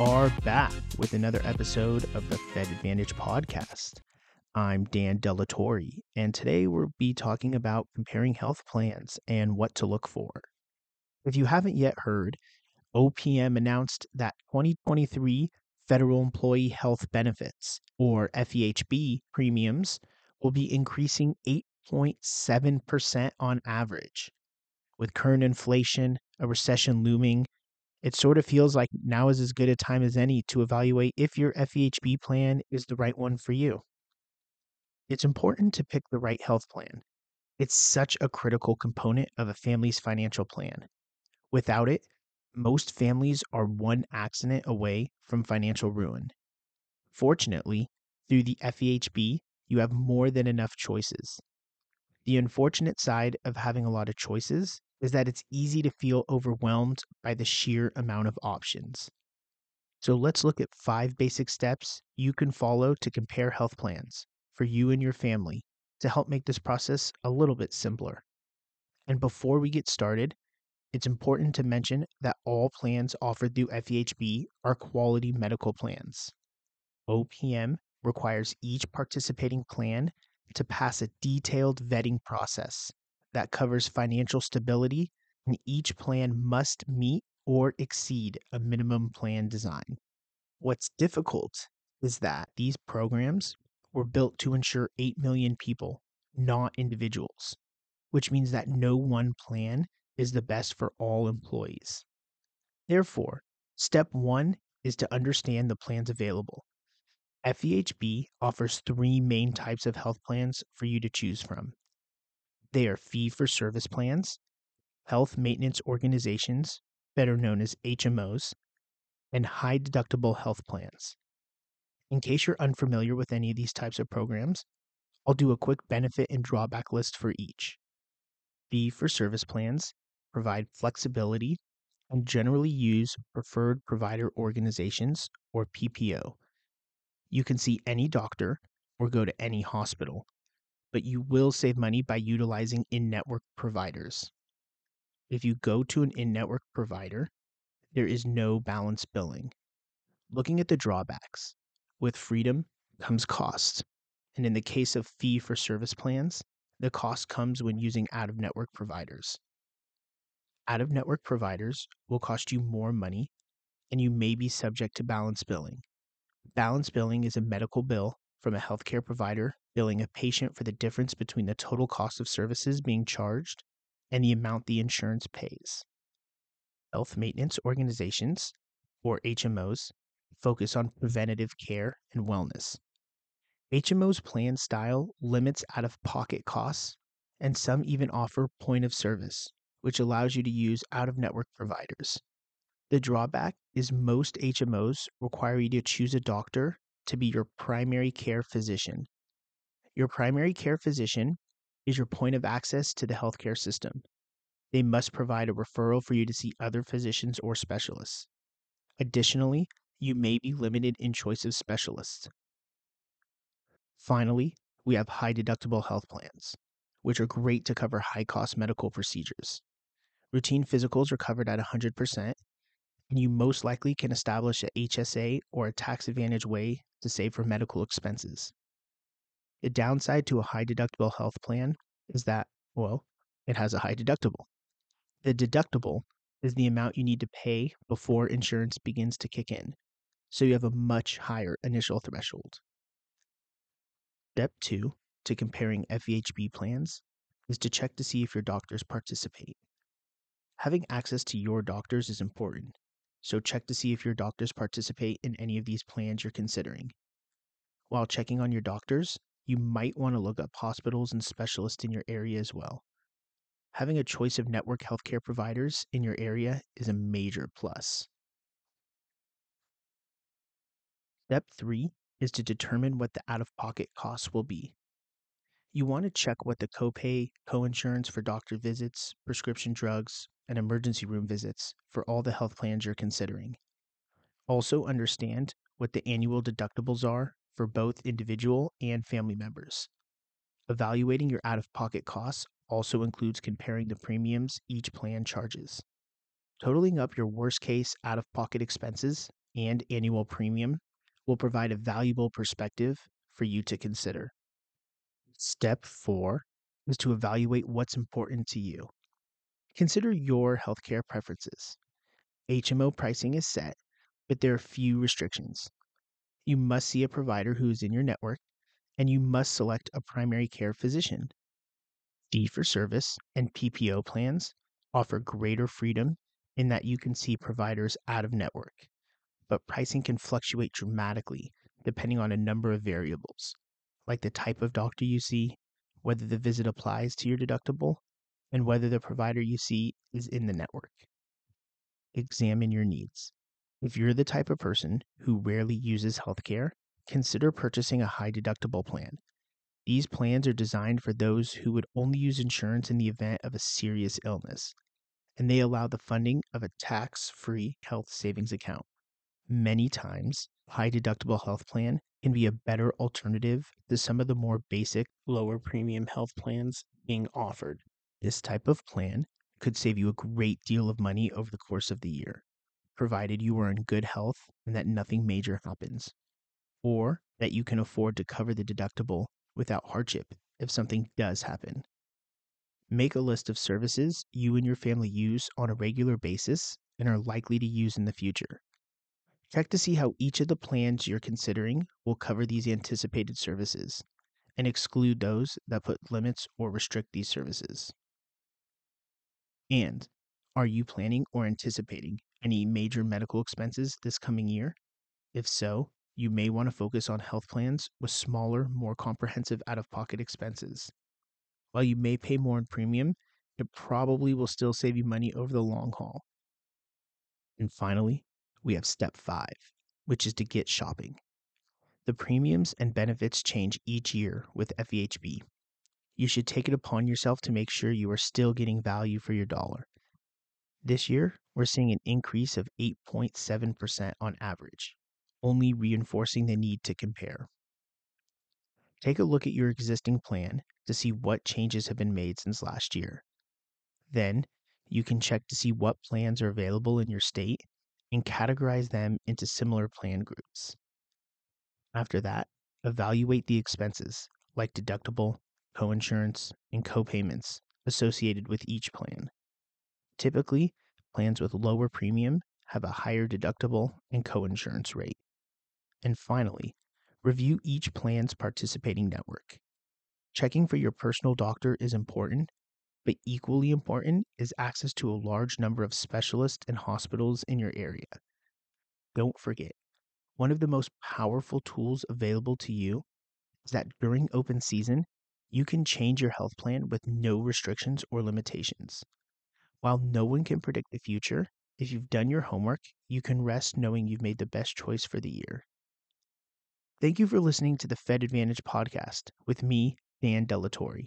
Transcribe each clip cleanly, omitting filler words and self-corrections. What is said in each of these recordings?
are back with another episode of the Fed Advantage podcast. I'm Dan De La Torre, and today we'll be talking about comparing health plans and what to look for. If you haven't yet heard, OPM announced that 2023 Federal Employee Health Benefits, or FEHB, premiums will be increasing 8.7% on average. With current inflation, a recession looming, it sort of feels like now is as good a time as any to evaluate if your FEHB plan is the right one for you. It's important to pick the right health plan. It's such a critical component of a family's financial plan. Without it, most families are one accident away from financial ruin. Fortunately, through the FEHB, you have more than enough choices. The unfortunate side of having a lot of choices is that it's easy to feel overwhelmed by the sheer amount of options. So let's look at 5 basic steps you can follow to compare health plans for you and your family to help make this process a little bit simpler. And before we get started, it's important to mention that all plans offered through FEHB are quality medical plans. OPM requires each participating plan to pass a detailed vetting process that covers financial stability, and each plan must meet or exceed a minimum plan design. What's difficult is that these programs were built to insure 8 million people, not individuals, which means that no one plan is the best for all employees. Therefore, step 1 is to understand the plans available. FEHB offers 3 main types of health plans for you to choose from. They are fee-for-service plans, health maintenance organizations, better known as HMOs, and high-deductible health plans. In case you're unfamiliar with any of these types of programs, I'll do a quick benefit and drawback list for each. Fee-for-service plans provide flexibility and generally use preferred provider organizations, or PPO. You can see any doctor or go to any hospital, but you will save money by utilizing in-network providers. If you go to an in-network provider, there is no balance billing. Looking at the drawbacks, with freedom comes cost, and in the case of fee-for-service plans, the cost comes when using out-of-network providers. Out-of-network providers will cost you more money, and you may be subject to balance billing. Balance billing is a medical bill from a healthcare provider billing a patient for the difference between the total cost of services being charged and the amount the insurance pays. Health maintenance organizations, or HMOs, focus on preventative care and wellness. HMO's plan style limits out-of-pocket costs, and some even offer point of service, which allows you to use out-of-network providers. The drawback is most HMOs require you to choose a doctor to be your primary care physician. Your primary care physician is your point of access to the healthcare system. They must provide a referral for you to see other physicians or specialists. Additionally, you may be limited in choice of specialists. Finally, we have high-deductible health plans, which are great to cover high-cost medical procedures. Routine physicals are covered at 100%, and you most likely can establish a HSA or a tax-advantaged way to save for medical expenses. The downside to a high-deductible health plan is that, well, it has a high deductible. The deductible is the amount you need to pay before insurance begins to kick in, so you have a much higher initial threshold. Step 2 to comparing FEHB plans is to check to see if your doctors participate. Having access to your doctors is important, so check to see if your doctors participate in any of these plans you're considering. While checking on your doctors, you might want to look up hospitals and specialists in your area as well. Having a choice of network healthcare providers in your area is a major plus. Step 3 is to determine what the out-of-pocket costs will be. You want to check what the copay, coinsurance for doctor visits, prescription drugs, and emergency room visits for all the health plans you're considering. Also understand what the annual deductibles are for both individual and family members. Evaluating your out-of-pocket costs also includes comparing the premiums each plan charges. Totaling up your worst-case out-of-pocket expenses and annual premium will provide a valuable perspective for you to consider. Step 4 is to evaluate what's important to you. Consider your healthcare preferences. HMO pricing is set, but there are few restrictions. You must see a provider who is in your network, and you must select a primary care physician. Fee-for-service and PPO plans offer greater freedom in that you can see providers out of network, but pricing can fluctuate dramatically depending on a number of variables, like the type of doctor you see, whether the visit applies to your deductible, and whether the provider you see is in the network. Examine your needs. If you're the type of person who rarely uses healthcare, consider purchasing a high deductible plan. These plans are designed for those who would only use insurance in the event of a serious illness, and they allow the funding of a tax-free health savings account. Many times, high deductible health plan can be a better alternative to some of the more basic, lower premium health plans being offered. This type of plan could save you a great deal of money over the course of the year, provided you are in good health and that nothing major happens, or that you can afford to cover the deductible without hardship if something does happen. Make a list of services you and your family use on a regular basis and are likely to use in the future. Check to see how each of the plans you're considering will cover these anticipated services and exclude those that put limits or restrict these services. And are you planning or anticipating any major medical expenses this coming year? If so, you may want to focus on health plans with smaller, more comprehensive out-of-pocket expenses. While you may pay more in premium, it probably will still save you money over the long haul. And finally, we have step 5, which is to get shopping. The premiums and benefits change each year with FEHB. You should take it upon yourself to make sure you are still getting value for your dollar. This year, we're seeing an increase of 8.7% on average, only reinforcing the need to compare. Take a look at your existing plan to see what changes have been made since last year. Then, you can check to see what plans are available in your state and categorize them into similar plan groups. After that, evaluate the expenses, like deductible, coinsurance, and copayments associated with each plan. Typically, plans with lower premium have a higher deductible and coinsurance rate. And finally, review each plan's participating network. Checking for your personal doctor is important, but equally important is access to a large number of specialists and hospitals in your area. Don't forget, one of the most powerful tools available to you is that during open season, you can change your health plan with no restrictions or limitations. While no one can predict the future, if you've done your homework, you can rest knowing you've made the best choice for the year. Thank you for listening to the Fed Advantage podcast with me, Dan De La Torre.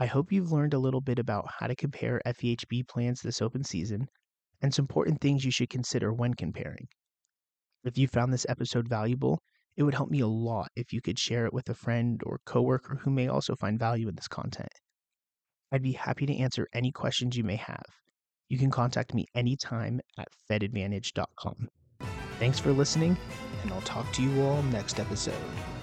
I hope you've learned a little bit about how to compare FEHB plans this open season and some important things you should consider when comparing. If you found this episode valuable, it would help me a lot if you could share it with a friend or coworker who may also find value in this content. I'd be happy to answer any questions you may have. You can contact me anytime at fedadvantage.com. Thanks for listening, and I'll talk to you all next episode.